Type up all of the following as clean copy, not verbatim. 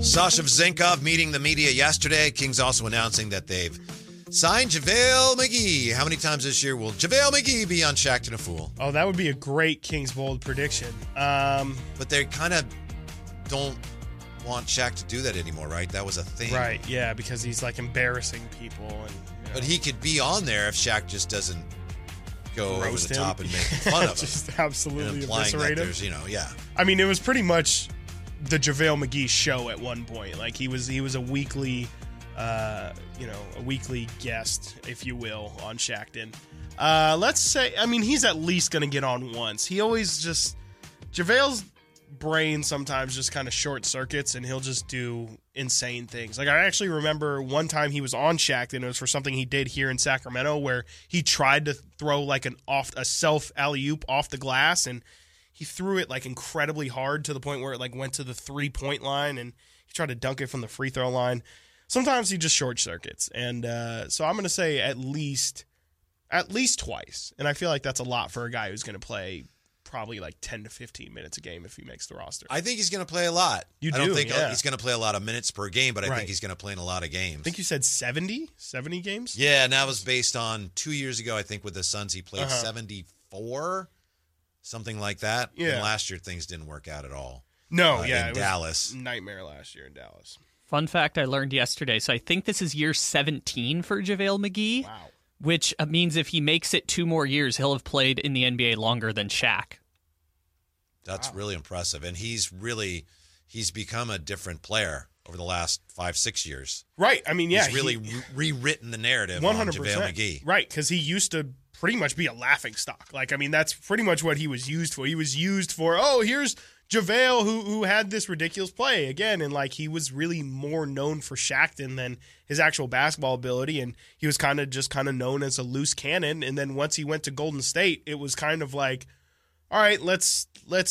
Sasha Vezenkov meeting the media yesterday. Kings also announcing that they've signed JaVale McGee. How many times this year will JaVale McGee be on Shactin' a Fool? Oh, that would be a great Kings bold prediction. But they kind of don't want Shaq to do that anymore, right? That was a thing. Right, yeah, because he's like embarrassing people. And you know. But he could be on there if Shaq just doesn't go roast over the top and make fun of him. Just absolutely eviscerate him. You know, yeah. I mean, it was pretty much the JaVale McGee show at one point. Like he was a weekly, a weekly guest, if you will, on Shactin'. Let's say, I mean, he's at least going to get on once. He always just, JaVale's brain sometimes just kind of short circuits and he'll just do insane things. Like I actually remember one time he was on Shaq and it was for something he did here in Sacramento where he tried to throw like a self alley-oop off the glass and he threw it like incredibly hard to the point where it like went to the 3-point line and he tried to dunk it from the free throw line. Sometimes he just short circuits. And so I'm going to say at least twice. And I feel like that's a lot for a guy who's going to play probably like 10 to 15 minutes a game if he makes the roster. I think he's going to play a lot. I don't think he's going to play a lot of minutes per game, but I think he's going to play in a lot of games. I think you said 70 games? Yeah, and that was based on 2 years ago, I think, with the Suns. He played 74, something like that. Yeah. And last year, things didn't work out at all. No, in Dallas. Nightmare last year in Dallas. Fun fact I learned yesterday. So I think this is year 17 for JaVale McGee. Wow. Which means if he makes it 2 more years, he'll have played in the NBA longer than Shaq. That's really impressive. And he's become a different player over the last 5-6 years. Right. I mean, yeah. He's really rewritten the narrative 100%. On JaVale McGee. Right, because he used to pretty much be a laughingstock. Like, I mean, that's pretty much what he was used for. He was used for, here's JaVale who had this ridiculous play again, and like he was really more known for Shactin' than his actual basketball ability, and he was kind of known as a loose cannon. And then once he went to Golden State, it was kind of like, all right, let's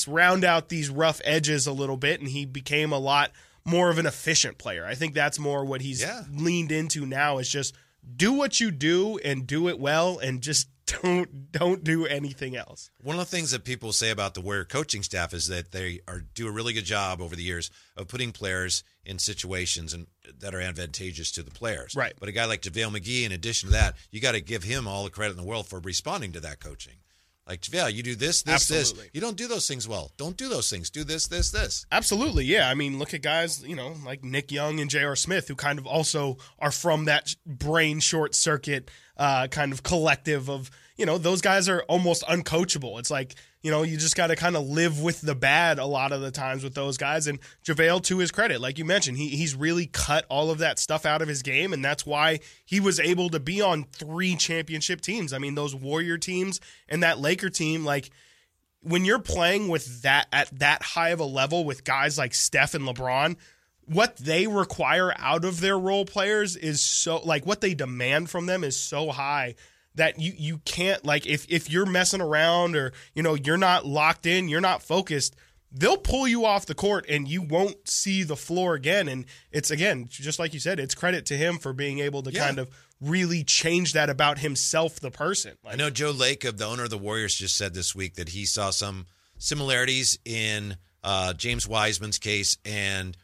round out these rough edges a little bit, and he became a lot more of an efficient player. I think that's more what he's leaned into now is just do what you do and do it well, and just don't do anything else. One of the things that people say about the Warrior coaching staff is that they do a really good job over the years of putting players in situations and that are advantageous to the players. Right. But a guy like JaVale McGee, in addition to that, you got to give him all the credit in the world for responding to that coaching. Like, JaVale, you do this. You don't do those things well. Don't do those things. Do this. Absolutely, yeah. I mean, look at guys, like Nick Young and J.R. Smith, who kind of also are from that brain short circuit kind of collective of, those guys are almost uncoachable. It's like, you just got to kind of live with the bad a lot of the times with those guys. And JaVale, to his credit, like you mentioned, he's really cut all of that stuff out of his game, and that's why he was able to be on 3 championship teams. I mean, those Warrior teams and that Laker team, like when you're playing with that at that high of a level with guys like Steph and LeBron, what they require out of their role players is so like what they demand from them is so high that you can't, like, if you're messing around or, you're not locked in, you're not focused, they'll pull you off the court and you won't see the floor again. And it's, again, just like you said, it's credit to him for being able to kind of really change that about himself, the person. Like, I know Joe Lake, the owner of the Warriors, just said this week that he saw some similarities in James Wiseman's case and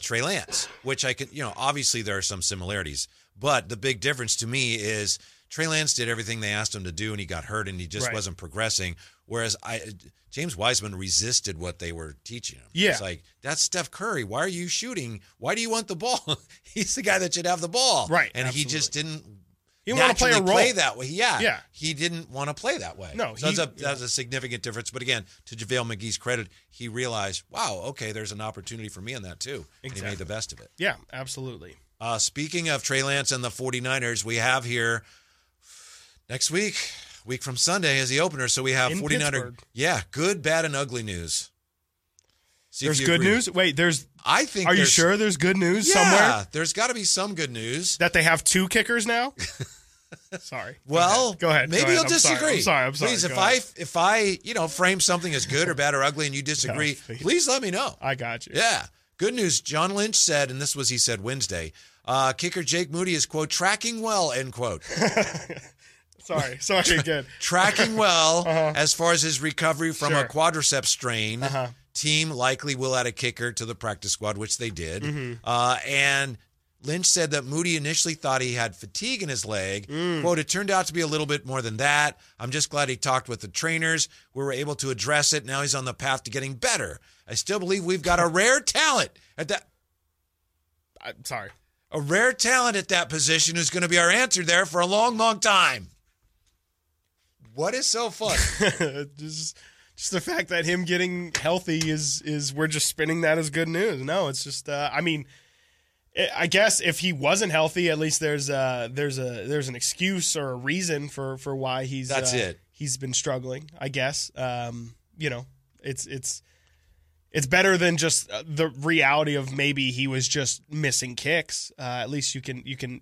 Trey Lance, which I could, obviously there are some similarities. But the big difference to me is – Trey Lance did everything they asked him to do, and he got hurt, and he just wasn't progressing. Whereas James Wiseman resisted what they were teaching him. Yeah. It's like, that's Steph Curry. Why are you shooting? Why do you want the ball? He's the guy that should have the ball. Right, and absolutely. He just didn't want to play a role. Play that way. Yeah, he didn't want to play that way. No, so that's a significant difference. But again, to JaVale McGee's credit, he realized, wow, okay, there's an opportunity for me in that too. Exactly. And he made the best of it. Yeah, absolutely. Speaking of Trey Lance and the 49ers, we have here – next week from Sunday is the opener, so we have 49er. Yeah, good, bad, and ugly news. See, there's good news? Wait, there's... I think. Are you sure there's good news somewhere? Yeah, there's got to be some good news. That they have 2 kickers now? Sorry. Well, go ahead. Maybe you'll disagree. I'm sorry. Please, if I frame something as good or bad or ugly and you disagree, please let me know. I got you. Yeah. Good news. John Lynch said, and this was he said Wednesday, kicker Jake Moody is, quote, tracking well, end quote. Sorry, good. Tracking well as far as his recovery from a quadriceps strain team likely will add a kicker to the practice squad, which they did. Mm-hmm. And Lynch said that Moody initially thought he had fatigue in his leg. Quote, it turned out to be a little bit more than that. I'm just glad he talked with the trainers. We were able to address it. Now he's on the path to getting better. I still believe we've got a rare talent at that. I'm sorry. A rare talent at that position who's going to be our answer there for a long, long time. What is so fun? Just the fact that him getting healthy is we're just spinning that as good news. No, it's just, I mean, I guess if he wasn't healthy, at least there's an excuse or a reason for why he's been struggling. I guess it's better than just the reality of maybe he was just missing kicks. At least you can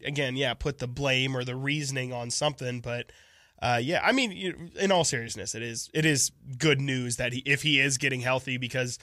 again put the blame or the reasoning on something. But I mean, in all seriousness, it is good news that if he is getting healthy, because.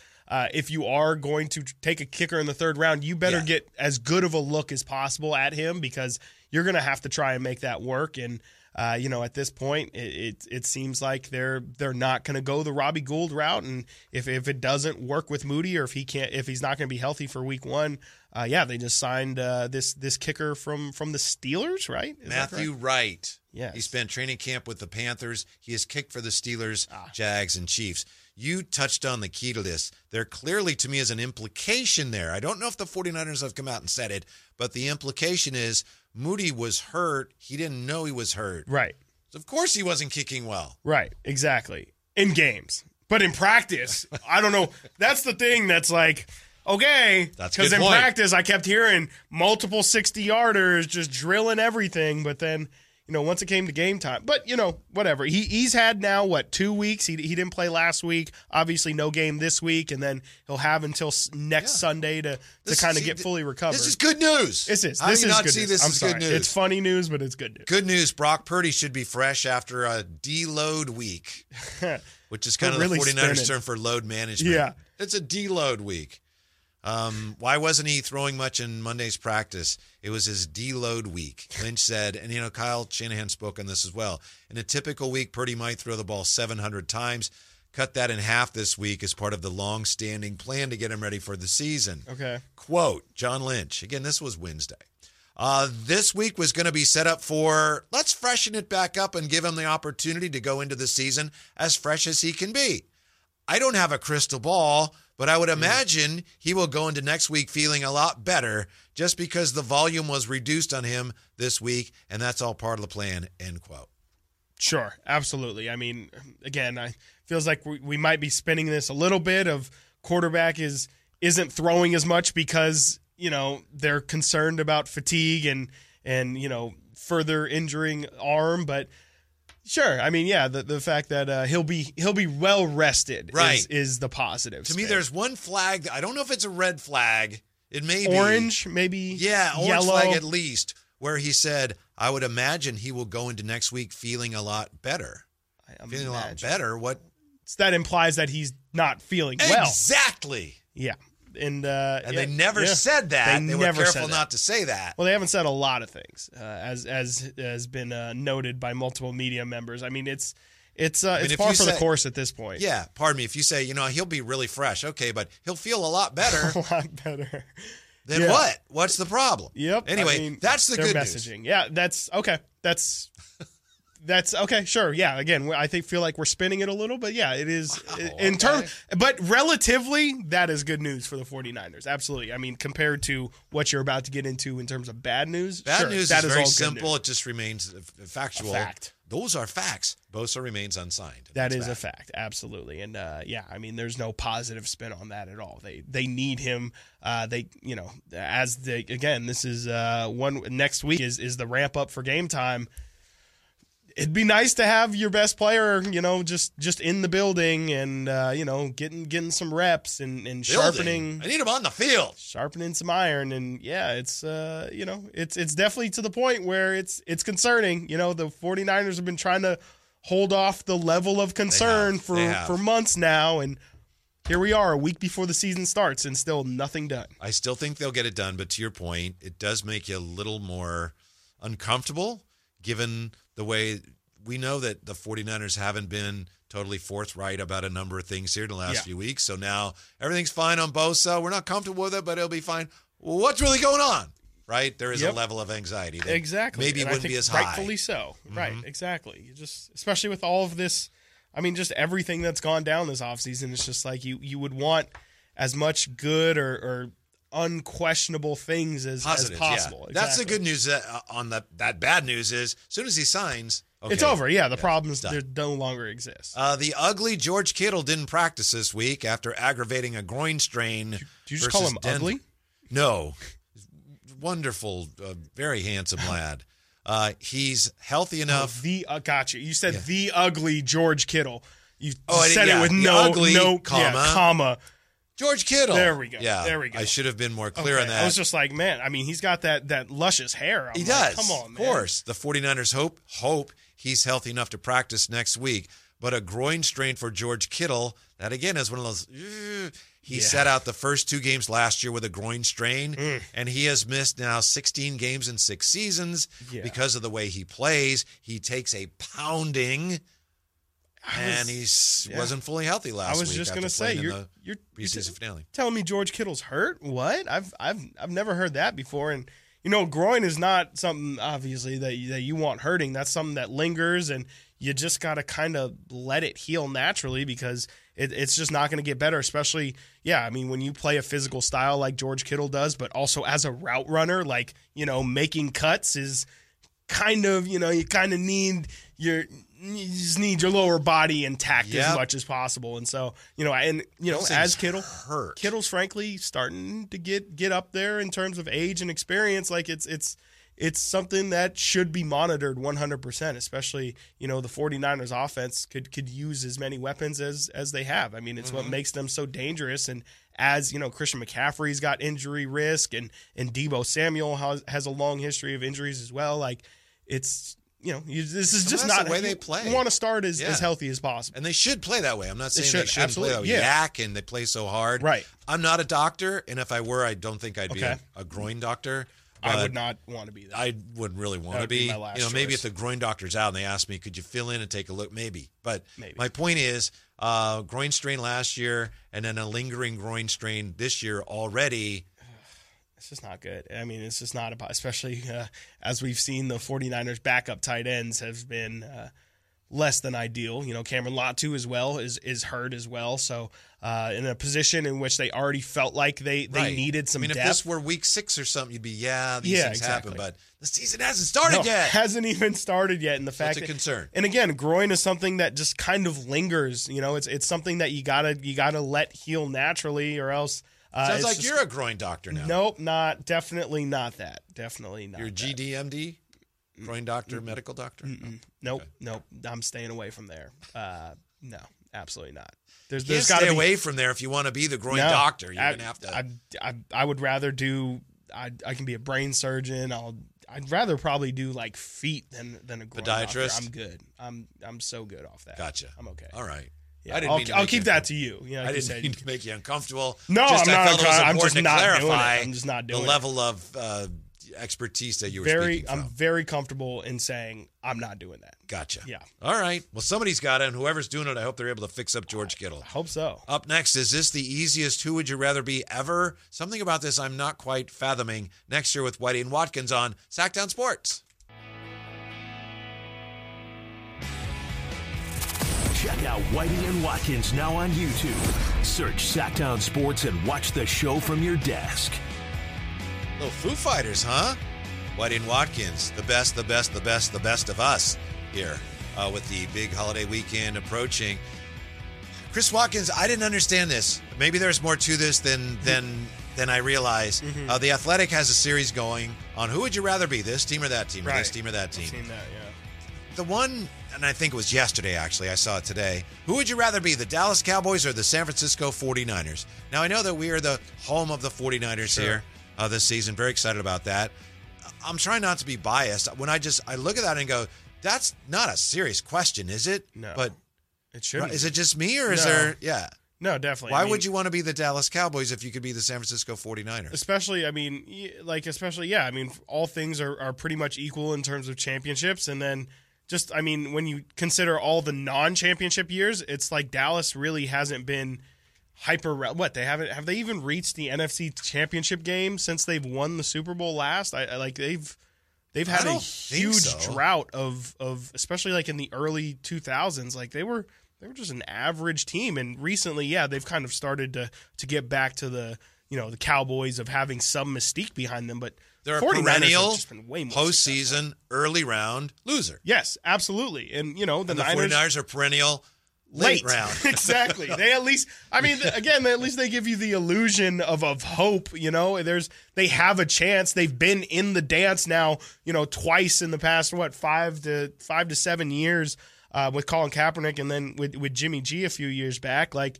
If you are going to take a kicker in the third round, you better get as good of a look as possible at him, because you're going to have to try and make that work. And, at this point, it seems like they're not going to go the Robbie Gould route. And if it doesn't work with Moody, or if he's not going to be healthy for week one, they just signed this kicker from the Steelers, right? Is Matthew Wright. Yes. He spent training camp with the Panthers. He has kicked for the Steelers, Jags, and Chiefs. You touched on the key to this. There clearly, to me, is an implication there. I don't know if the 49ers have come out and said it, but the implication is Moody was hurt. He didn't know he was hurt. Right. So of course he wasn't kicking well. Right, exactly. In games. But in practice, I don't know. That's the thing that's like, okay. Because in practice, I kept hearing multiple 60-yarders just drilling everything, but then – once it came to game time. But, whatever. He's had now, 2 weeks? He didn't play last week. Obviously, no game this week. And then he'll have until next Sunday to kind of get fully recovered. This is good news. This is. This is not good see news. This I'm is sorry. Good news. It's funny news, but it's good news. Good news. Brock Purdy should be fresh after a deload week, which is kind of really the 49ers term for load management. Yeah. It's a deload week. Why wasn't he throwing much in Monday's practice? It was his deload week, Lynch said. And, Kyle Shanahan spoke on this as well. In a typical week, Purdy might throw the ball 700 times. Cut that in half this week as part of the long-standing plan to get him ready for the season. Okay. Quote, John Lynch. Again, this was Wednesday. This week was going to be set up for, let's freshen it back up and give him the opportunity to go into the season as fresh as he can be. I don't have a crystal ball, but I would imagine he will go into next week feeling a lot better just because the volume was reduced on him this week, and that's all part of the plan, end quote. Sure, absolutely. I mean, again, I feels like we might be spinning this a little bit of quarterback isn't throwing as much because, they're concerned about fatigue and further injuring arm, but – sure. I mean, the fact that he'll be well rested is the positive. To me, there's one flag. I don't know if it's a red flag. It may be orange, maybe. Yeah, orange yellow. Flag at least, where he said, I would imagine he will go into next week feeling a lot better. Feeling a lot better. What? So that implies that he's not feeling well. Exactly. Yeah. And they never said that. They were careful not to say that. Well, they haven't said a lot of things, as has been noted by multiple media members. I mean, it's par for the course at this point. Yeah, pardon me. If you say, he'll be really fresh, okay, but he'll feel a lot better. A lot better. Then what? What's the problem? Yep. Anyway, I mean, that's the good messaging. News. Yeah, that's okay. That's okay, sure. Yeah, again, I feel like we're spinning it a little, but yeah, it is in terms, but relatively, that is good news for the 49ers. Absolutely. I mean, compared to what you're about to get into in terms of bad news. Bad news is very simple. It just remains factual. A fact. Those are facts. Bosa remains unsigned. That is a fact, absolutely. And, I mean, there's no positive spin on that at all. They need him. This is one next week is the ramp up for game time. It'd be nice to have your best player, just in the building and, getting some reps and sharpening. I need him on the field. Sharpening some iron. And, it's, it's definitely to the point where it's concerning. The 49ers have been trying to hold off the level of concern for months now. And here we are a week before the season starts and still nothing done. I still think they'll get it done. But to your point, it does make you a little more uncomfortable given – the way we know that the 49ers haven't been totally forthright about a number of things here in the last few weeks. So now everything's fine on Bosa. We're not comfortable with it, but it'll be fine. Well, what's really going on? Right? There is a level of anxiety that maybe wouldn't be as high. Rightfully so. Mm-hmm. Right, exactly. You just, especially with all of this, I mean, just everything that's gone down this offseason, it's just like you would want as much good or unquestionable things as possible. Yeah. Exactly. That's the good news on that bad news is as soon as he signs, okay, it's over. Yeah, the problems no longer exist. The ugly George Kittle didn't practice this week after aggravating a groin strain. Do you just call him ugly? No. Wonderful, very handsome lad. He's healthy enough. Gotcha. You said the ugly George Kittle. You said it with no ugly, no comma. Yeah, comma. George Kittle. There we go. Yeah, there we go. I should have been more clear on that. I was just like, man, I mean, he's got that luscious hair. He does. Come on, man. Of course. The 49ers hope he's healthy enough to practice next week. But a groin strain for George Kittle, that again is one of those... He sat out the first two games last year with a groin strain, and he has missed now 16 games in 6 seasons because of the way he plays. He takes a pounding, and he wasn't fully healthy last week. I was just going to say, you're preseason finale. Telling me George Kittle's hurt? What? I've never heard that before. And you know, groin is not something obviously that you want hurting. That's something that lingers, and you just got to kind of let it heal naturally because it's just not going to get better, especially, when you play a physical style like George Kittle does, but also as a route runner, like, making cuts is kind of, you kind of need your lower body intact as much as possible. And so, as Kittle's frankly starting to get up there in terms of age and experience. Like it's something that should be monitored 100%, especially, the 49ers offense could use as many weapons as they have. I mean, it's what makes them so dangerous. And as, Christian McCaffrey's got injury risk and Debo Samuel has a long history of injuries as well. Like it's, this is just not the way they play. You want to start as healthy as possible. And they should play that way. I'm not saying they shouldn't play that way. Yak and they play so hard. Right. I'm not a doctor. And if I were, I don't think I'd be a groin doctor. But I would not want to be that. I wouldn't really want to be. Maybe if the groin doctor's out and they asked me, could you fill in and take a look? Maybe. But my point is, groin strain last year and then a lingering groin strain this year already. It's just not good. I mean, it's just not about, especially as we've seen the 49ers backup tight ends have been less than ideal. Cameron Latu as well is hurt as well. So in a position in which they already felt like they needed some depth. If this were week 6 or something, you'd be, things happen. But the season hasn't started yet. Hasn't even started yet. And the fact that's a concern. And again, groin is something that just kind of lingers. It's something that you gotta let heal naturally or else. Sounds like you're a groin doctor now. Nope, definitely not that. Definitely not. You're a GDMD? Groin doctor, medical doctor? No. Nope. I'm staying away from there. No, absolutely not. There's got to stay away from there if you want to be the groin doctor. You're gonna have to. I would rather do. I can be a brain surgeon. I'd rather probably do like feet than a groin podiatrist. Doctor. I'm good. I'm so good off that. Gotcha. I'm okay. All right. Yeah, I'll keep that to you. Yeah, I didn't mean to make you uncomfortable. No, I'm not uncomfortable. I'm just not doing it. I'm just not doing it. The level of expertise that you were speaking from. I'm very comfortable in saying I'm not doing that. Gotcha. Yeah. All right. Well, somebody's got it, and whoever's doing it, I hope they're able to fix up George Kittle. I hope so. Up next, is this the easiest who would you rather be ever? Something about this I'm not quite fathoming. Next year with Whitey and Watkins on Sactown Sports. Check out Whitey and Watkins now on YouTube. Search Sactown Sports and watch the show from your desk. Little Foo Fighters, huh? Whitey and Watkins, the best of us here with the big holiday weekend approaching. Chris Watkins, I didn't understand this. Maybe there's more to this than I realize. Mm-hmm. The Athletic has a series going on who would you rather be, this team or that team, or this team or that team. I've seen that, The one, and I think it was yesterday, actually. I saw it today. Who would you rather be, the Dallas Cowboys or the San Francisco 49ers? Now, I know that we are the home of the 49ers here. This season. Very excited about that. I'm trying not to be biased. When I look at that and go, that's not a serious question, is it? No. But it shouldn't. Is it just me or is there? Yeah. No, definitely. Why would you want to be the Dallas Cowboys if you could be the San Francisco 49ers? Especially, all things are pretty much equal in terms of championships. And then just, I mean, when you consider all the non-championship years, it's like Dallas really hasn't been have they even reached the NFC Championship game since they've won the Super Bowl last? They've had a huge drought of especially like in the early 2000s. Like they were just an average team, and recently, yeah, they've kind of started to get back to the, you know, the Cowboys of having some mystique behind them, but they're a perennial postseason early round loser. Yes, absolutely. And you know, the 49ers are perennial late round. Exactly. They at least, I mean, again, at least they give you the illusion of hope, you know. They have a chance. They've been in the dance now, you know, twice in the past 5 to 7 years with Colin Kaepernick, and then with Jimmy G a few years back. Like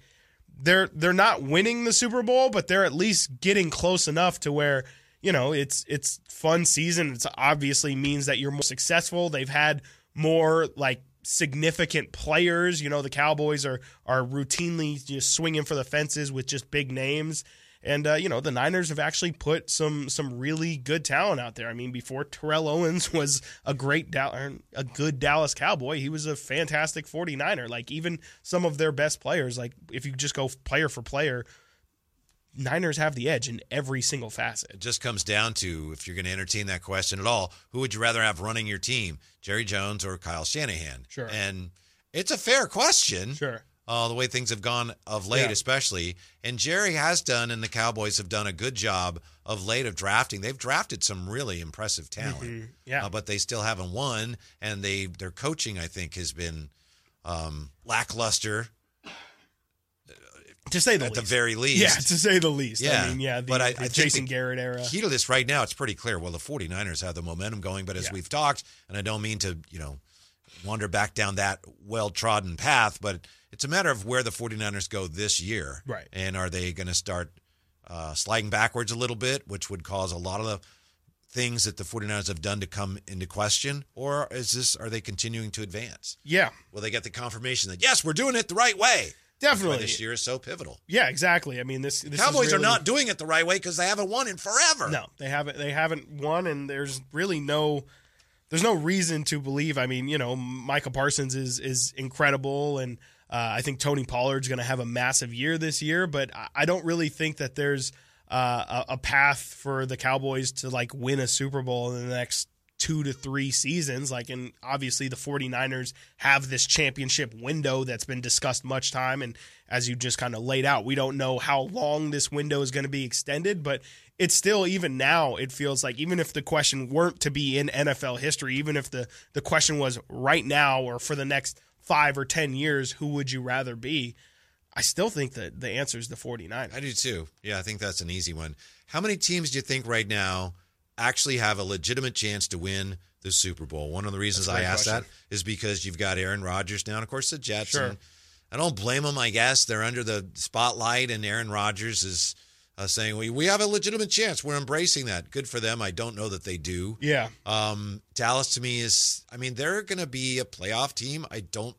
they're not winning the Super Bowl, but they're at least getting close enough to where, you know, it's fun season. It's obviously means that you're more successful. They've had more like significant players. You know, the Cowboys are routinely just swinging for the fences with just big names, and you know, the Niners have actually put some really good talent out there. I mean, before Terrell Owens was a good Dallas Cowboy, he was a fantastic 49er. Like even some of their best players, like if you just go player for player, Niners have the edge in every single facet. It just comes down to, if you're going to entertain that question at all, who would you rather have running your team, Jerry Jones or Kyle Shanahan? Sure. And it's a fair question. Sure. The way things have gone of late, especially. And Jerry has done, and the Cowboys have done a good job of late of drafting. They've drafted some really impressive talent. Mm-hmm. Yeah. But they still haven't won. And their coaching, I think, has been lackluster. To say the least. At the very least. Yeah, to say the least. Yeah. I mean, yeah, the Jason Garrett era. Key to this right now, it's pretty clear. Well, the 49ers have the momentum going, but as we've talked, and I don't mean to, you know, wander back down that well-trodden path, but it's a matter of where the 49ers go this year. Right. And are they going to start sliding backwards a little bit, which would cause a lot of the things that the 49ers have done to come into question, or are they continuing to advance? Yeah. Well, they get the confirmation that, yes, we're doing it the right way. Definitely. This year is so pivotal. Yeah, exactly. I mean, this Cowboys is really... are not doing it the right way because they haven't won in forever. No, they haven't won, and there's really no reason to believe. I mean, you know, Micah Parsons is incredible, and I think Tony Pollard's going to have a massive year this year, but I don't really think that there's a path for the Cowboys to, like, win a Super Bowl in the next 2 to 3 seasons, like, and obviously the 49ers have this championship window that's been discussed much time, and as you just kind of laid out, we don't know how long this window is going to be extended, but it's still, even now, it feels like even if the question weren't to be in NFL history, even if the question was right now or for the next 5 or 10 years, who would you rather be, I still think that the answer is the 49ers. I do too. Yeah, I think that's an easy one. How many teams do you think right now actually have a legitimate chance to win the Super Bowl? One of the reasons I asked that is because you've got Aaron Rodgers now, and of course the Jets. Sure. And I don't blame them, I guess. They're under the spotlight, and Aaron Rodgers is saying, we have a legitimate chance. We're embracing that. Good for them. I don't know that they do. Yeah. Dallas, to me, is, I mean, they're going to be a playoff team. I don't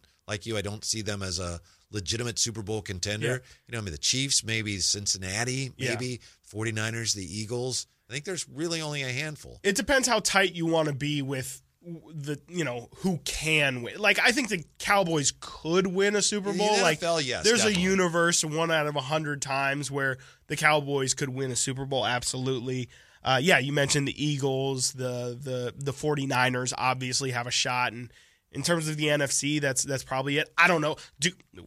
see them as a legitimate Super Bowl contender. Yeah. You know, I mean, the Chiefs, maybe Cincinnati, maybe 49ers, the Eagles. I think there's really only a handful. It depends how tight you want to be with the, you know, who can win. Like, I think the Cowboys could win a Super Bowl. The NFL, like, yes, there's definitely a universe 1 out of 100 times where the Cowboys could win a Super Bowl. Absolutely. Yeah, you mentioned the Eagles, the 49ers obviously have a shot, and in terms of the NFC, that's probably it. I don't know.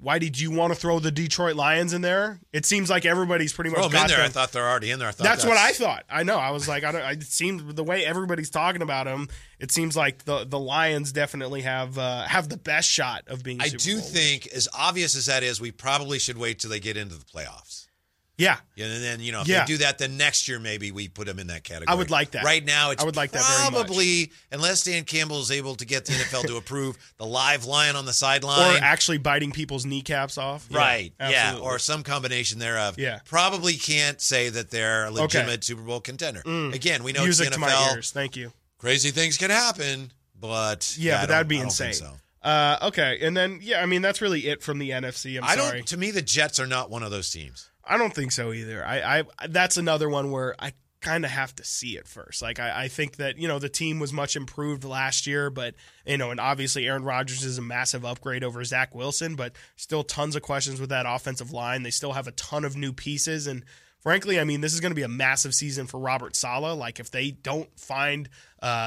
Why did you want to throw the Detroit Lions in there? It seems like everybody's pretty much got them. I thought they're already in there. That's what I thought. I know. I was like, it seemed the way everybody's talking about them, it seems like the Lions definitely have the best shot of being. I do think, as obvious as that is, we probably should wait till they get into the playoffs. Yeah. And then, you know, if they do that, then next year maybe we put them in that category. I would like that. Right now, it's probably, unless Dan Campbell is able to get the NFL to approve the live lion on the sideline. Or actually biting people's kneecaps off. Right. Yeah. Or some combination thereof. Yeah. Probably can't say that they're a legitimate Super Bowl contender. Again, we know music it's the NFL. To my ears. Thank you. Crazy things can happen, but. Yeah, but that would be insane. Okay. And then, I mean, that's really it from the NFC. I'm sorry. To me, the Jets are not one of those teams. I don't think so either. That's another one where I kind of have to see it first. Like, I think that, you know, the team was much improved last year, but, you know, and obviously Aaron Rodgers is a massive upgrade over Zach Wilson, but still tons of questions with that offensive line. They still have a ton of new pieces. And frankly, I mean, this is going to be a massive season for Robert Saleh. Like, if they don't find,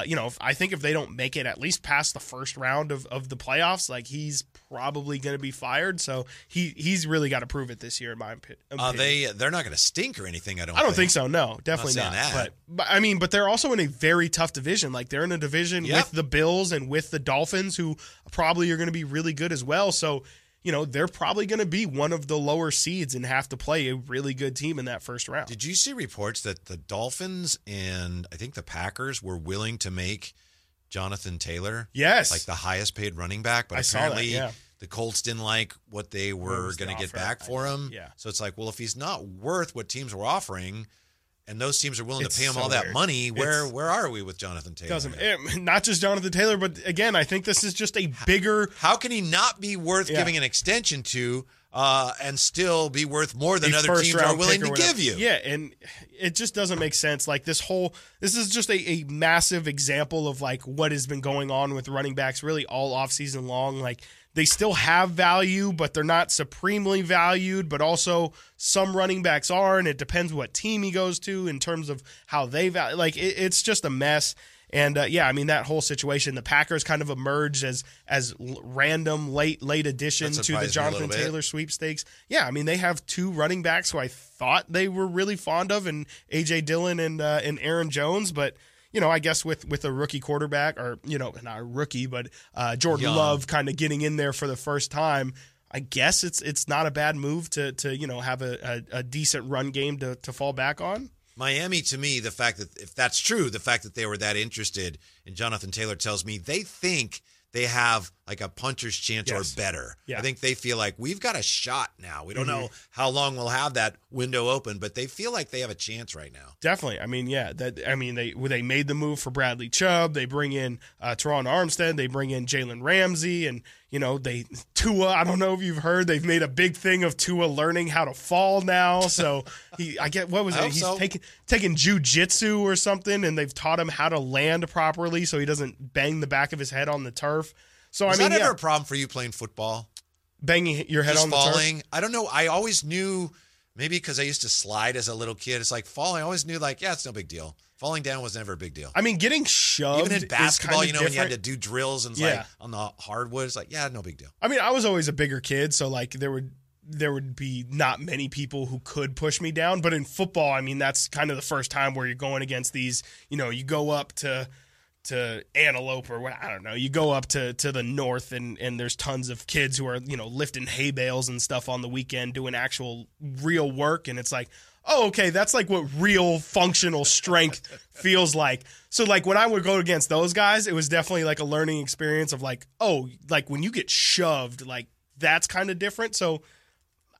you know, I think if they don't make it at least past the first round of the playoffs, like, he's probably going to be fired. So he's really got to prove it this year, in my opinion. They're not going to stink or anything. I don't think so. No, definitely not. But I mean, but they're also in a very tough division. Like, they're in a division with the Bills and with the Dolphins, who probably are going to be really good as well. So, you know, they're probably going to be one of the lower seeds and have to play a really good team in that first round. Did you see reports that the Dolphins and I think the Packers were willing to make Jonathan Taylor, like the highest paid running back, but apparently the Colts didn't like what they were going to get back for him. Yeah. So it's like, well, if he's not worth what teams were offering, and those teams are willing to pay him all that money, where are we with Jonathan Taylor? Not just Jonathan Taylor, but again, I think this is just a bigger... How can he not be worth giving an extension to and still be worth more than other teams are willing to give you? Yeah, and it just doesn't make sense. Like, this is just a massive example of, like, what has been going on with running backs really all offseason long. Like, they still have value, but they're not supremely valued, but also some running backs are, and it depends what team he goes to in terms of how they value. Like, it's just a mess. And, yeah, I mean, that whole situation, the Packers kind of emerged as random late addition to the Jonathan Taylor sweepstakes. Yeah, I mean, they have two running backs who I thought they were really fond of, and A.J. Dillon and Aaron Jones, but... You know, I guess with a rookie quarterback, or, you know, not a rookie, but Jordan Love kind of getting in there for the first time, I guess it's not a bad move to you know, have a decent run game to fall back on. Miami, to me, the fact that, if that's true, the fact that they were that interested in Jonathan Taylor tells me they think they have, like, a puncher's chance or better. Yeah. I think they feel like, we've got a shot now. We don't know how long we'll have that window open, but they feel like they have a chance right now. Definitely. I mean, yeah. They made the move for Bradley Chubb. They bring in Teron Armstead. They bring in Jalen Ramsey. And, you know, Tua, I don't know if you've heard, they've made a big thing of Tua learning how to fall now. So he's taking jiu-jitsu or something, and they've taught him how to land properly so he doesn't bang the back of his head on the turf. So is that ever a problem for you playing football? Banging your head on the turf? Falling? I don't know. I always knew, maybe because I used to slide as a little kid, it's like falling. I always knew, like, yeah, it's no big deal. Falling down was never a big deal. I mean, getting shoved, even in basketball, you know, when you had to do drills and like on the hardwood, it's like, yeah, no big deal. I mean, I was always a bigger kid, so like there would be not many people who could push me down. But in football, I mean, that's kind of the first time where you're going against these. You know, you go up to Antelope or what, I don't know, you go up to the north and there's tons of kids who are, you know, lifting hay bales and stuff on the weekend, doing actual real work. And it's like, oh, okay, that's like what real functional strength feels like. So like when I would go against those guys, it was definitely like a learning experience of like, oh, like when you get shoved, like that's kind of different. So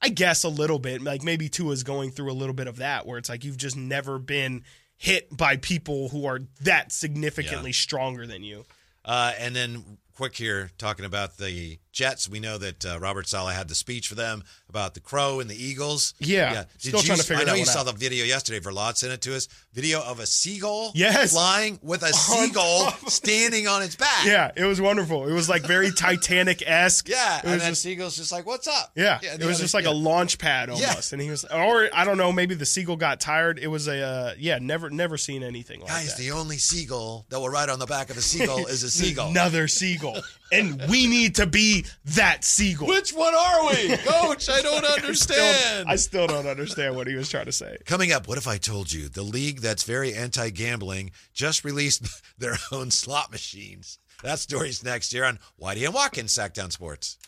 I guess a little bit, like maybe Tua's going through a little bit of that, where it's like, you've just never been hit by people who are that significantly stronger than you. And then quick here, talking about the Jets, we know that Robert Saleh had the speech for them about the crow and the Eagles. Yeah. Still trying to figure that out. I know you saw the video yesterday. Verlot sent it to us. Video of a seagull flying with a seagull standing on its back. Yeah, it was wonderful. It was like very Titanic-esque. Yeah, and that seagull's just like, what's up? Yeah, it was just like a launch pad almost. And he was, or I don't know, maybe the seagull got tired. It was a, never seen anything like that. Guys, the only seagull that will ride on the back of a seagull is a seagull. Another seagull. And we need to be that seagull. Which one are we? Coach, I don't understand. I still don't understand what he was trying to say. Coming up, what if I told you the league that's very anti-gambling just released their own slot machines? That story's next year on Whitey and Watkins, Sactown Sports.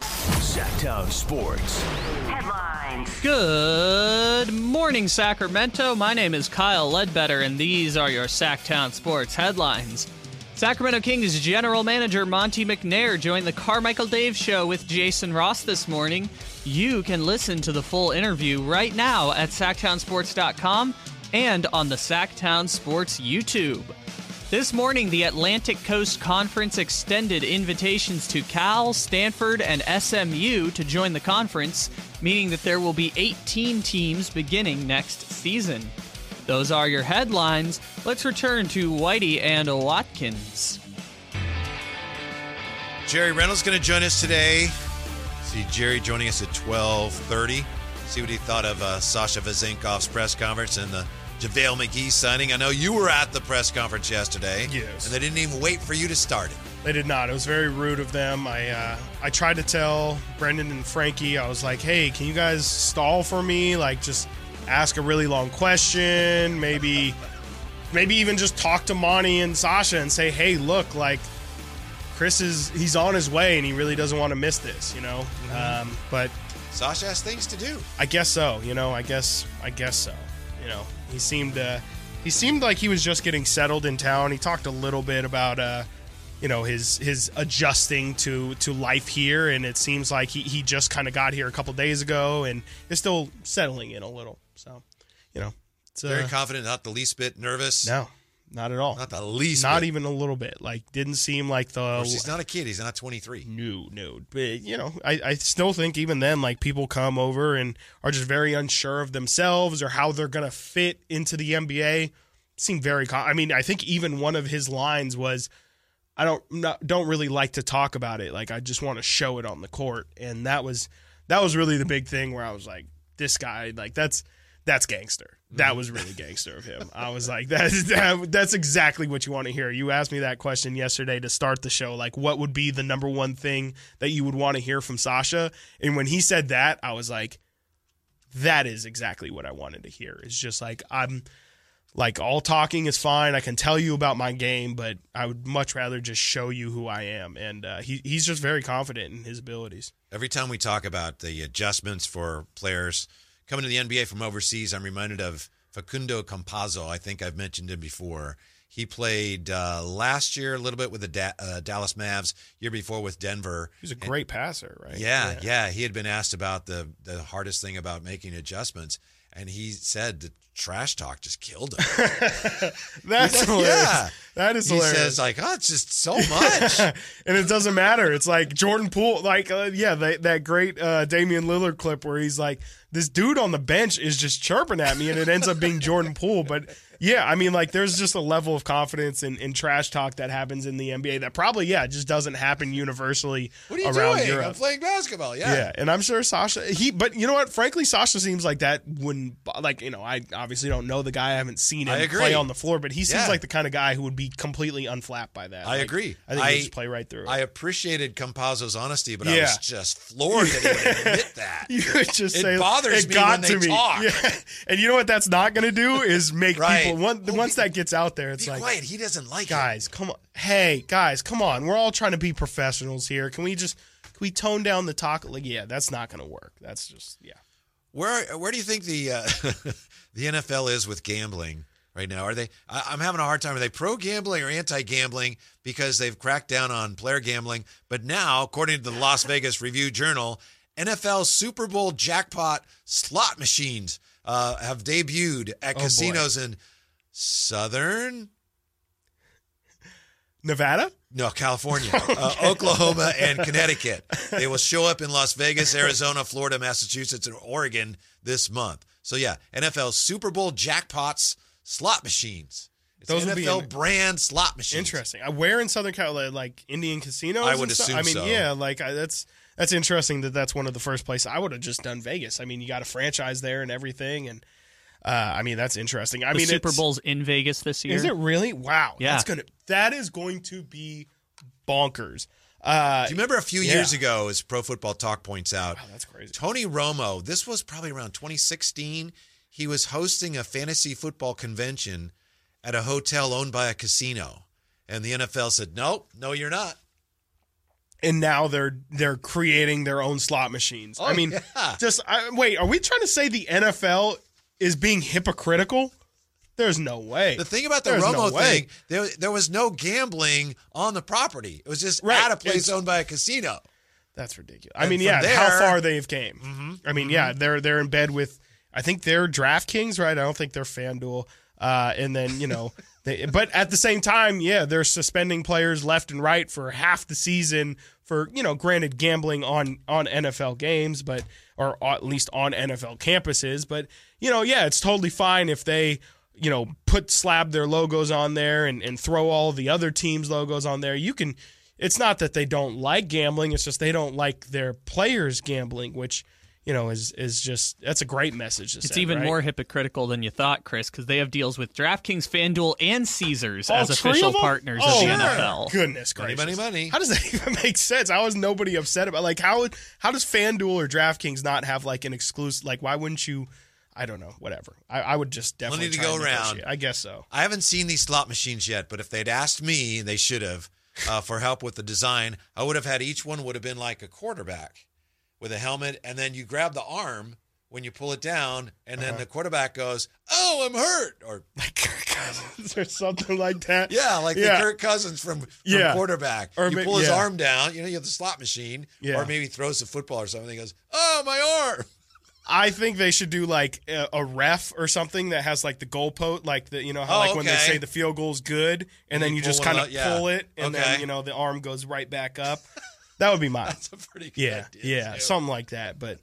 Sactown Sports. Headlines. Good morning, Sacramento. My name is Kyle Ledbetter, and these are your Sactown Sports headlines. Sacramento Kings general manager Monty McNair joined the Carmichael Dave Show with Jason Ross this morning. You can listen to the full interview right now at SactownSports.com and on the Sactown Sports YouTube. This morning, the Atlantic Coast Conference extended invitations to Cal, Stanford, and SMU to join the conference, meaning that there will be 18 teams beginning next season. Those are your headlines. Let's return to Whitey and Watkins. Jerry Reynolds going to join us today. See Jerry joining us at 12:30. See what he thought of Sasha Vezenkov's press conference and the JaVale McGee signing. I know you were at the press conference yesterday. Yes. And they didn't even wait for you to start it. They did not. It was very rude of them. I tried to tell Brendan and Frankie, I was like, hey, can you guys stall for me? Like, just ask a really long question. Maybe even just talk to Monty and Sasha and say, hey, look, like, Chris he's on his way, and he really doesn't want to miss this, you know? Mm-hmm. But Sasha has things to do. I guess so, you know? I guess so, you know? He seemed like he was just getting settled in town. He talked a little bit about you know, his adjusting to life here, and it seems like he just kind of got here a couple days ago and is still settling in a little. So, you know, it's very confident, not the least bit nervous. No, not at all. Not the least bit. Not even a little bit. Like, didn't seem like the... Of course, he's not a kid. He's not 23. No. But, you know, I still think even then, like, people come over and are just very unsure of themselves or how they're going to fit into the NBA. Seem very... I mean, I think even one of his lines was... I don't really like to talk about it. Like, I just want to show it on the court. And that was really the big thing where I was like, this guy, like, that's gangster. That was really gangster of him. I was like, that's exactly what you want to hear. You asked me that question yesterday to start the show. Like, what would be the number one thing that you would want to hear from Sasha? And when he said that, I was like, that is exactly what I wanted to hear. It's just like, Like, all talking is fine. I can tell you about my game, but I would much rather just show you who I am. And he's just very confident in his abilities. Every time we talk about the adjustments for players coming to the NBA from overseas, I'm reminded of Facundo Campazzo. I think I've mentioned him before. He played last year a little bit with the Dallas Mavs, year before with Denver. He was a great passer, right? Yeah. He had been asked about the hardest thing about making adjustments, and he said that trash talk just killed him. That's hilarious. Yeah. That is hilarious. He says, like, oh, it's just so much. And it doesn't matter. It's like Jordan Poole, like, that great Damian Lillard clip where he's like, this dude on the bench is just chirping at me, and it ends up being Jordan Poole. But, yeah, I mean, like, there's just a level of confidence in trash talk that happens in the NBA that probably, just doesn't happen universally around Europe. What are you doing? Europe. I'm playing basketball, Yeah, and I'm sure Sasha, but you know what? Frankly, Sasha seems like that wouldn't, like, you know, I obviously don't know the guy. I haven't seen him play on the floor, but he seems like the kind of guy who would be completely unflapped by that. I agree. I think he just play right through it. I appreciated Campazzo's honesty, but I was just floored that he would admit that. You would just say, it got to me. Yeah. And you know what that's not going to do is make people, once that gets out there, it's like, quiet. He doesn't like it. Come on. Hey, guys, come on. We're all trying to be professionals here. Can we tone down the talk? Like, that's not going to work. That's just, Where do you think the NFL is with gambling right now? Are they? I'm having a hard time. Are they pro-gambling or anti-gambling? Because they've cracked down on player gambling. But now, according to the Las Vegas Review-Journal, NFL Super Bowl jackpot slot machines have debuted at casinos in Southern Nevada? No, California, Oklahoma, and Connecticut. They will show up in Las Vegas, Arizona, Florida, Massachusetts, and Oregon this month. So, NFL Super Bowl jackpots slot machines. Those NFL will be brand slot machines. Interesting. Where in Southern California, like Indian casinos? I would assume so. I mean, that's interesting that's one of the first places. I would have just done Vegas. I mean, you got a franchise there and everything, and I mean, that's interesting. I mean, Super Bowl's in Vegas this year. Is it really? Wow. Yeah. That is going to be bonkers. Do you remember a few years ago, as Pro Football Talk points out, wow, that's crazy. Tony Romo, this was probably around 2016, he was hosting a fantasy football convention at a hotel owned by a casino. And the NFL said, no, you're not. And now they're creating their own slot machines. Oh, I mean, wait, are we trying to say the NFL is being hypocritical? There's no way. The thing about the Romo thing, there was no gambling on the property. It was just at a place owned by a casino. That's ridiculous. And I mean, how far they've came. Mm-hmm, I mean, they're in bed with, I think they're DraftKings, right? I don't think they're FanDuel. And then, you know, but at the same time, they're suspending players left and right for half the season for, you know, granted gambling on NFL games, but, or at least on NFL campuses. But, you know, it's totally fine if they you know, slab their logos on there and throw all the other teams' logos on there. You can. It's not that they don't like gambling. It's just they don't like their players gambling, which, you know, is just, that's a great message to send. It's even more hypocritical than you thought, Chris, because they have deals with DraftKings, FanDuel, and Caesars as official partners of the NFL. Goodness gracious. Money. How does that even make sense? How is nobody upset about, like, how does FanDuel or DraftKings not have, like, an exclusive, like, why wouldn't you, I don't know, whatever. I would just definitely money to go around. I guess so. I haven't seen these slot machines yet, but if they'd asked me, they should have, for help with the design, I would have had each one would have been like a quarterback with a helmet, and then you grab the arm when you pull it down, and then the quarterback goes, "Oh, I'm hurt," or like Kirk Cousins or something like that. Yeah, like the Kirk Cousins from quarterback. Or you pull his arm down, you know, you have the slot machine, or maybe throws the football or something. He goes, "Oh, my arm." I think they should do like a ref or something that has like the goalpost, like the, you know, how when they say the field goal's good, and then you just kind of pull it, and then, you know, the arm goes right back up. That would be mine. That's a pretty good idea. Yeah, too. Something like that. But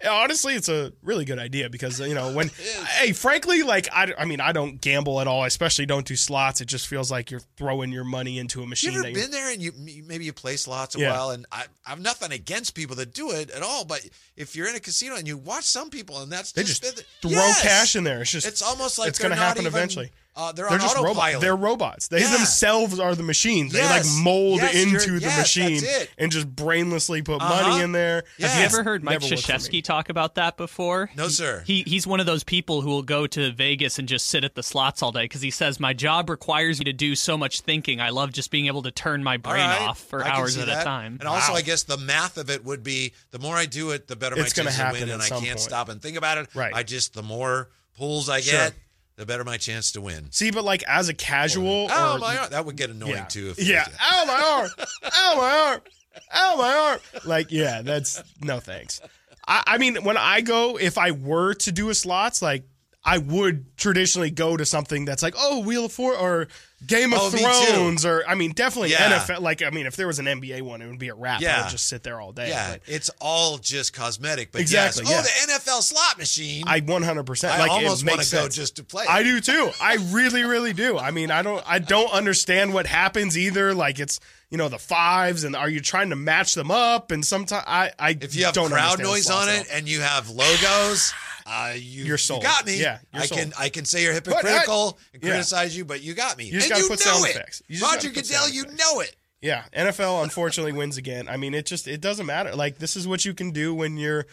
honestly, it's a really good idea because, you know, when hey, frankly, like, I mean, I don't gamble at all. I especially don't do slots. It just feels like you're throwing your money into a machine. You've been there and you play slots a while, and I've nothing against people that do it at all. But if you're in a casino and you watch some people, and that's they just throw cash in there. It's just almost like it's going to happen eventually. They're just robots. They're robots. They themselves are the machines. They like mold into the machine and just brainlessly put money in there. Yes. Have you ever heard Mike Krzyzewski talk about that before? No, sir. He's one of those people who will go to Vegas and just sit at the slots all day because he says, "My job requires me to do so much thinking. I love just being able to turn my brain off for hours at a time." And also, I guess the math of it would be the more I do it, the better my chances to win, and I can't stop and think about it. Right. I just the more pulls I get, the better my chance to win. See, but like as a casual, my arm. That would get annoying too. Ow, my arm, ow, my arm, ow, my arm. Like, that's no thanks. I mean, when I go, if I were to do a slots, like I would traditionally go to something that's like, Wheel of Fortune or Game of Thrones, or I mean, definitely NFL. Like, I mean, if there was an NBA one, it would be a wrap. I would just sit there all day. Yeah, it's all just cosmetic. But exactly. The NFL slot machine. I 100%. I almost want to go just to play. I do too. I really, really do. I mean, I don't understand what happens either. Like it's. You know, the fives, and are you trying to match them up? And sometimes I if you have don't crowd noise on it and you have logos, you're sold. You got me. Yeah, I can say you're hypocritical and criticize you, but you got me. You just got to put sound effects. Roger Goodell, you know it. Yeah, NFL unfortunately wins again. I mean, it doesn't matter. Like this is what you can do when you're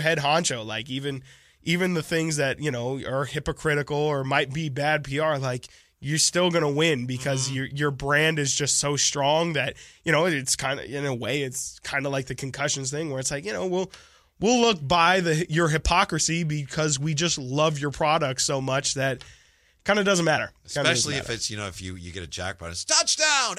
head honcho. Like even the things that you know are hypocritical or might be bad PR, like. You're still going to win because your brand is just so strong that, you know, it's kind of, in a way, it's kind of like the concussions thing where it's like, you know, we'll look by your hypocrisy because we just love your product so much that it kind of doesn't matter. Especially if it's, you know, if you get a jackpot, it's touchdown.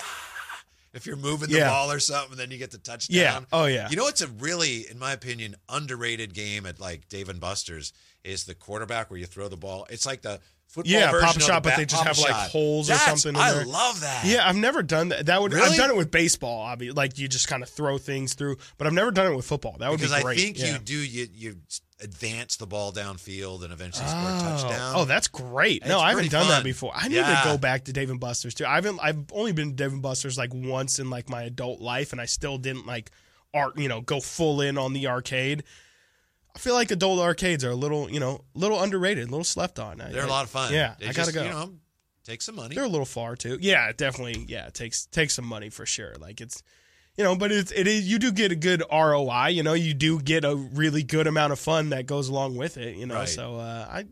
If you're moving the ball or something, then you get the touchdown. Yeah. Oh, yeah. You know, it's a really, in my opinion, underrated game at like Dave & Buster's is the quarterback where you throw the ball. It's like the football version pop shot, but they just have like holes or something. I love that. Yeah, I've never done that. That would I've done it with baseball, obviously. Like you just kind of throw things through, but I've never done it with football. That would be great. Because I think you advance the ball downfield and eventually score a touchdown. Oh, that's great. No, I haven't done that before. I need to go back to Dave & Buster's too. I've only been to Dave & Buster's like once in like my adult life, and I still didn't like go full in on the arcade. I feel like adult arcades are a little, you know, underrated, a little slept on. They're a lot of fun. Yeah, I gotta go. You know, take some money. They're a little far too. Yeah, definitely. Yeah, it takes some money for sure. Like it's, you know, but it is. You do get a good ROI. You know, you do get a really good amount of fun that goes along with it. You know, so I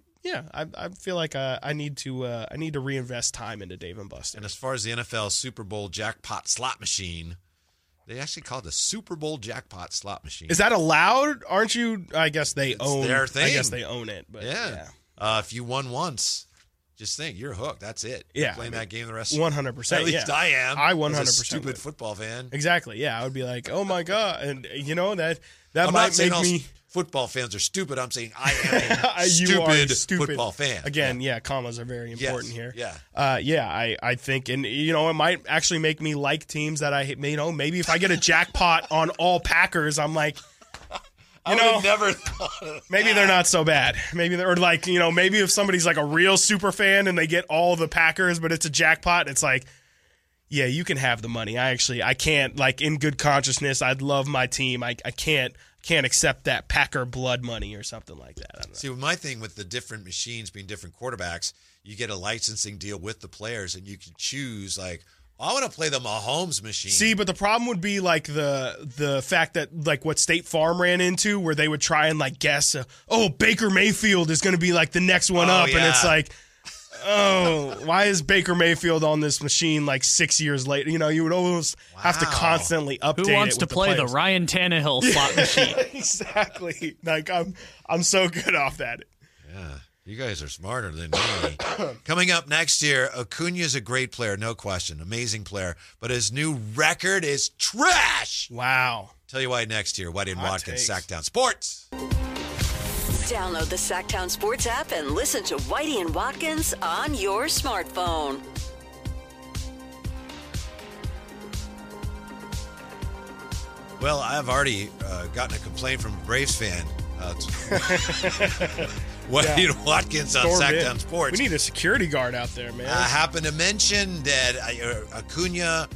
feel like I need to reinvest time into Dave & Buster's. And as far as the NFL Super Bowl jackpot slot machine. They actually call it the Super Bowl jackpot slot machine. Is that allowed? Aren't you? I guess it's their thing. I guess they own it. But if you won once, just think you're hooked. That's it. Yeah, you're playing that game the rest. 100%. At least I am. I 100%. Stupid football fan. Exactly. Yeah, I would be like, oh my god, and you know that I'm might make me. Football fans are stupid. I'm saying I am a stupid football fan. Again, commas are very important here. Yeah. I think, and, you know, it might actually make me like teams that I hate. You know, maybe if I get a jackpot on all Packers, I'm like, I never thought of that. Maybe they're not so bad. Maybe they're like, you know, maybe if somebody's like a real super fan and they get all the Packers, but it's a jackpot, it's like, yeah, you can have the money. I can't, like, in good consciousness, I'd love my team. I can't accept that Packer blood money or something like that. I don't know. See, my thing with the different machines being different quarterbacks, you get a licensing deal with the players and you can choose, like, I want to play the Mahomes machine. See, but the problem would be like the fact that like what State Farm ran into, where they would try and like guess, Baker Mayfield is going to be like the next one up, yeah. And it's like, why is Baker Mayfield on this machine like 6 years later? You know, you would always have to constantly update. Who wants it with to play the Ryan Tannehill slot machine? Exactly. Like I'm so good off that. Yeah. You guys are smarter than me. Coming up next year, Acuña's a great player, no question. Amazing player. But his new record is trash. Wow. Tell you why next year. Whitey and Watkins, Sactown Sports. Download the Sactown Sports app and listen to Whitey and Watkins on your smartphone. Well, I've already gotten a complaint from a Braves fan. Wade Watkins on Sactown Sports. We need a security guard out there, man. I happen to mention that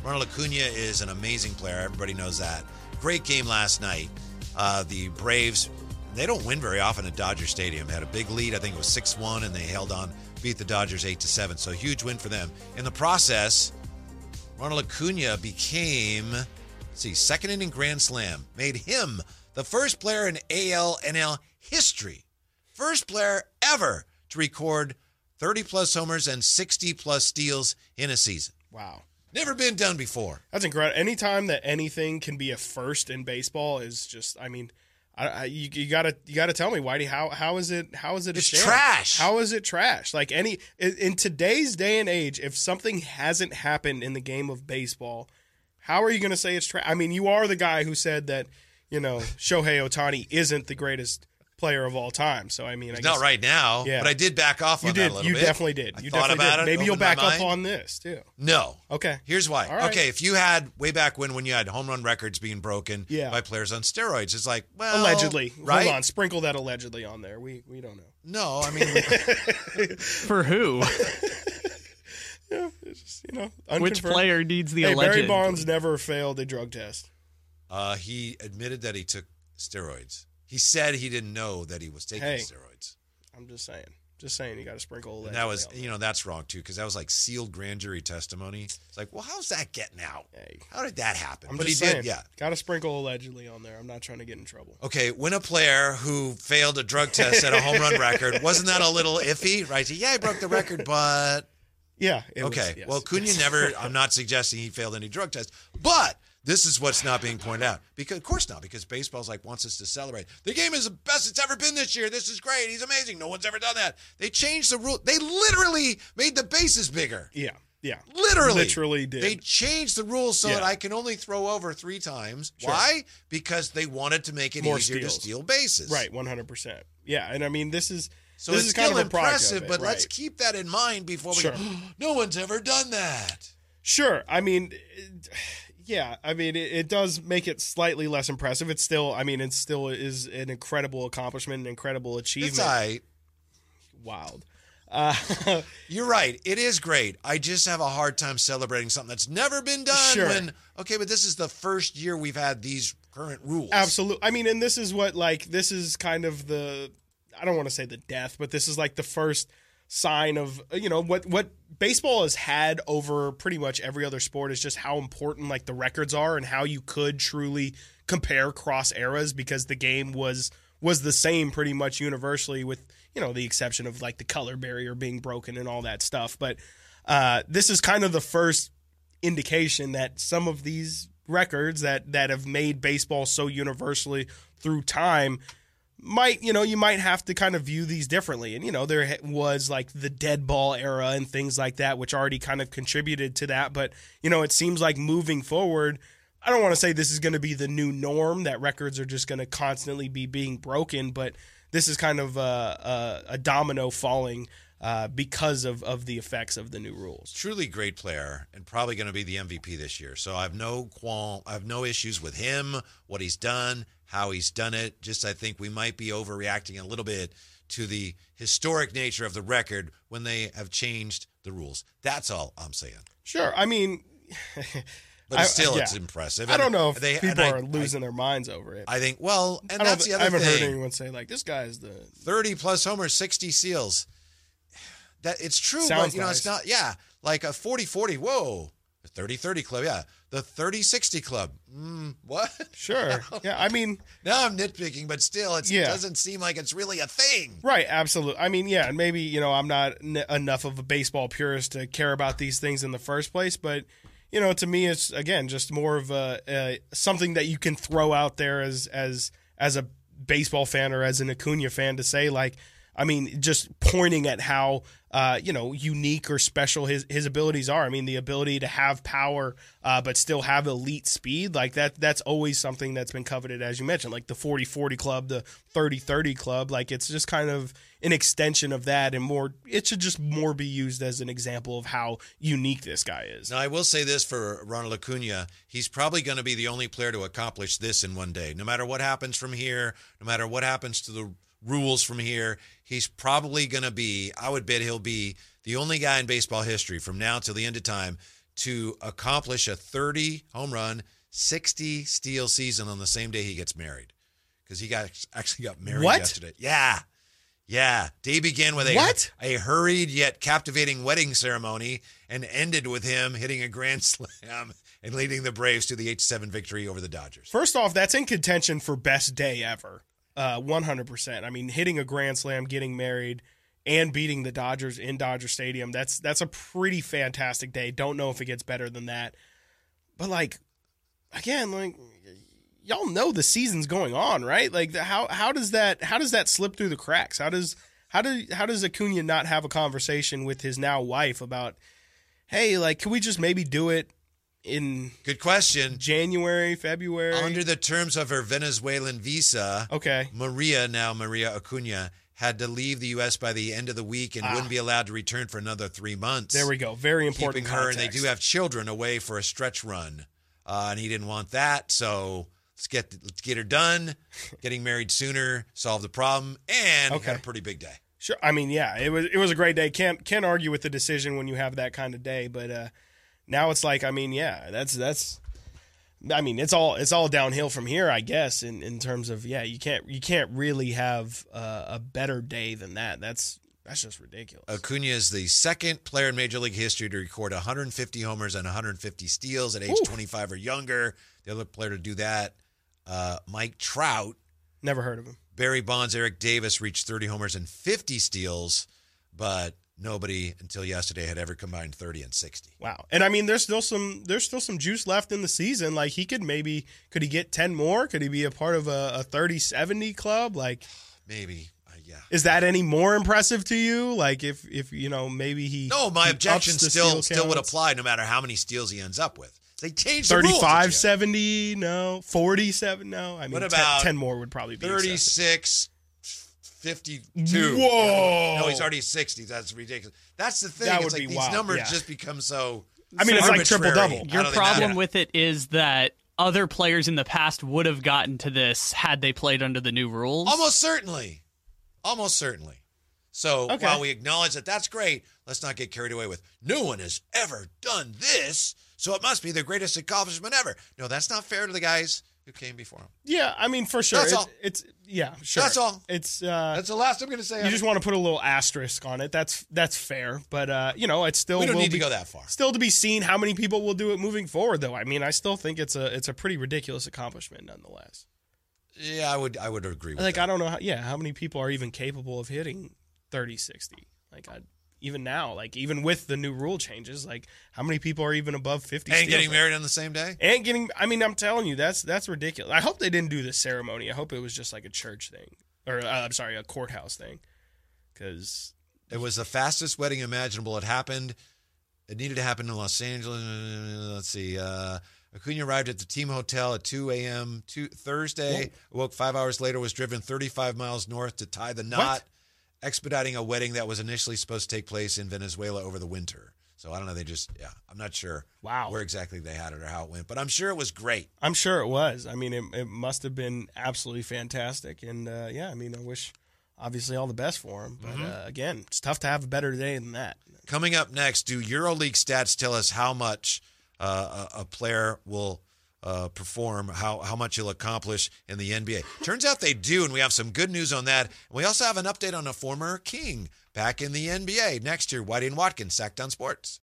Ronald Acuña is an amazing player. Everybody knows that. Great game last night. The Braves, they don't win very often at Dodger Stadium. They had a big lead. I think it was 6-1, and they held on, beat the Dodgers 8-7. So a huge win for them. In the process, Ronald Acuña became, second inning grand slam. Made him the first player in AL/NL history. First player ever to record 30-plus homers and 60-plus steals in a season. Wow. Never been done before. That's incredible. Anytime that anything can be a first in baseball is just, I mean, you gotta tell me, Whitey, how is it? It's trash. How is it trash? Like in today's day and age, if something hasn't happened in the game of baseball, how are you going to say it's trash? I mean, you are the guy who said that, you know, Shohei Ohtani isn't the greatest player of all time. So, I mean, I guess not right now, yeah. But I did back off on that a little bit. You definitely did. You thought about it. Maybe you'll back up on this, too. No. Okay. Here's why. Right. Okay, if you had, way back when you had home run records being broken by players on steroids, it's like, well. Allegedly. Right? Hold on. Sprinkle that allegedly on there. We don't know. No, I mean. For who? Yeah, it's just, you know. Unconfirmed. Which player needs the alleged? Barry Bonds never failed a drug test. He admitted that he took steroids. He said he didn't know that he was taking steroids. I'm just saying. You got to sprinkle that. And that was, you know, that's wrong, too, because that was like sealed grand jury testimony. It's like, well, how's that getting out? Hey. How did that happen? But he did. Got to sprinkle allegedly on there. I'm not trying to get in trouble. Okay, when a player who failed a drug test at a home run record, wasn't that a little iffy? Right? Yeah, he broke the record, but. Yeah. It was, yes. Well, Acuña never, I'm not suggesting he failed any drug test, but. This is what's not being pointed out. Because, of course not, because baseball's like wants us to celebrate. The game is the best it's ever been this year. This is great. He's amazing. No one's ever done that. They changed the rule. They literally made the bases bigger. Yeah, yeah. Literally did. They changed the rules so that I can only throw over 3 times. Sure. Why? Because they wanted to make it easier to steal bases. Right, 100%. Yeah, and I mean, this is... So this it's is still kind of impressive, but let's keep that in mind before we go, no one's ever done that. Sure, I mean... Yeah, I mean, it does make it slightly less impressive. It's still, I mean, it still is an incredible accomplishment, an incredible achievement. It's wild. You're right. It is great. I just have a hard time celebrating something that's never been done. Sure. But this is the first year we've had these current rules. Absolutely. I mean, and this is what, like, this is kind of the, I don't want to say the death, but this is like the first sign of, you know, what baseball has had over pretty much every other sport is just how important like the records are and how you could truly compare cross eras, because the game was the same pretty much universally, with, you know, the exception of like the color barrier being broken and all that stuff. But this is kind of the first indication that some of these records that have made baseball so universally through time might have to kind of view these differently. And, you know, there was like the dead ball era and things like that, which already kind of contributed to that. But, you know, it seems like moving forward, I don't want to say this is going to be the new norm, that records are just going to constantly be being broken, but this is kind of a domino falling because of the effects of the new rules. Truly great player and probably going to be the MVP this year. So I have no qualm. I have no issues with him, what he's done, how he's done it. Just I think we might be overreacting a little bit to the historic nature of the record when they have changed the rules. That's all I'm saying. Sure. I mean... But still, it's impressive. I don't know if people are losing their minds over it. I think, well, and that's the other thing. I haven't heard anyone say, like, this guy is the... 30-plus homers, 60 steals. That, it's true, but, you know, nice. It's not... Yeah, like a 40-40, whoa. The 30-30 club, yeah. The 30-60 club, what? Sure, yeah, I mean... Now I'm nitpicking, but still, it doesn't seem like it's really a thing. Right, absolutely. I mean, yeah, and maybe, you know, I'm not enough of a baseball purist to care about these things in the first place, but... You know, to me, it's again just more of a something that you can throw out there as a baseball fan or as an Acuna fan to say, like, I mean, just pointing at how you know, unique or special his abilities are. I mean, the ability to have power but still have elite speed, like that's always something that's been coveted, as you mentioned, like the 40-40 club, the 30-30 club. Like, it's just kind of an extension of that, and more, it should just more be used as an example of how unique this guy is. Now, I will say this for Ronald Acuna, he's probably going to be the only player to accomplish this in one day. No matter what happens from here, no matter what happens to the rules from here, he's probably going to be, I would bet he'll be the only guy in baseball history from now till the end of time to accomplish a 30 home run, 60 steal season on the same day he gets married. Because he actually got married yesterday. Yeah. Yeah, day began with a hurried yet captivating wedding ceremony and ended with him hitting a grand slam and leading the Braves to the 8-7 victory over the Dodgers. First off, that's in contention for best day ever, 100%. I mean, hitting a grand slam, getting married, and beating the Dodgers in Dodger Stadium, that's a pretty fantastic day. Don't know if it gets better than that. But, like, again, like... Y'all know the season's going on, right? Like, how does that slip through the cracks? How does Acuna not have a conversation with his now wife about, hey, like, can we just maybe do it in good question January, February? Under the terms of her Venezuelan visa, okay, Maria Acuna had to leave the U.S. by the end of the week and wouldn't be allowed to return for another 3 months. There we go. Very important. Keeping her, and they do have children, away for a stretch run, and he didn't want that, so. Let's get her done. Getting married sooner solved the problem, and had a pretty big day. Sure, I mean, yeah, it was a great day. Can't argue with the decision when you have that kind of day. But now it's like, I mean, yeah, that's. I mean, it's all downhill from here, I guess. In terms of, yeah, you can't really have a better day than that. That's just ridiculous. Acuna is the second player in Major League history to record 150 homers and 150 steals at age 25 or younger. The other player to do that. Mike Trout. Never heard of him. Barry Bonds, Eric Davis reached 30 homers and 50 steals, but nobody until yesterday had ever combined 30 and 60. Wow. And I mean, there's still some juice left in the season. Like, he could he get 10 more? Could he be a part of a 30-70 club? Like, maybe. Yeah. Is that any more impressive to you? Like, if you know, maybe he... No, my objection still would apply no matter how many steals he ends up with. They changed the rules. 35, 70, no. 47, no. I mean, what about 10 more would probably be 36, accepted. 52. Whoa. No, he's already 60. That's ridiculous. That's the thing. That would be wild. These numbers just become so it's like triple-double. Your problem with it is that other players in the past would have gotten to this had they played under the new rules. Almost certainly. So while we acknowledge that that's great, let's not get carried away with, no one has ever done this, so it must be the greatest accomplishment ever. No, that's not fair to the guys who came before him. Yeah, I mean, for sure. That's all. That's all. That's the last I'm going to say. You just want to put a little asterisk on it. That's fair, but you know, it's still. We don't need to go that far. Still to be seen how many people will do it moving forward, though. I mean, I still think it's a pretty ridiculous accomplishment, nonetheless. Yeah, I would agree with that. I don't know how many people are even capable of hitting 30-60. Like, even now, like, even with the new rule changes, like, how many people are even above 50 and getting married on the same day? And I'm telling you, that's ridiculous. I hope they didn't do this ceremony. I hope it was just like a church thing, or a courthouse thing, because it was the fastest wedding imaginable. It needed to happen in Los Angeles. Let's see. Acuna arrived at the team hotel at 2 a.m. Thursday. Woke 5 hours later, was driven 35 miles north to tie the knot. expediting a wedding that was initially supposed to take place in Venezuela over the winter. So I don't know. They just, yeah, I'm not sure where exactly they had it or how it went, but I'm sure it was great. I'm sure it was. I mean, it must have been absolutely fantastic. And yeah, I mean, I wish obviously all the best for him. But again, it's tough to have a better day than that. Coming up next, do EuroLeague stats tell us how much a player will perform, how much he'll accomplish in the NBA? Turns out they do, and we have some good news on that. And we also have an update on a former king back in the NBA. Next year, Whitey and Watkins, Sacktown Sports.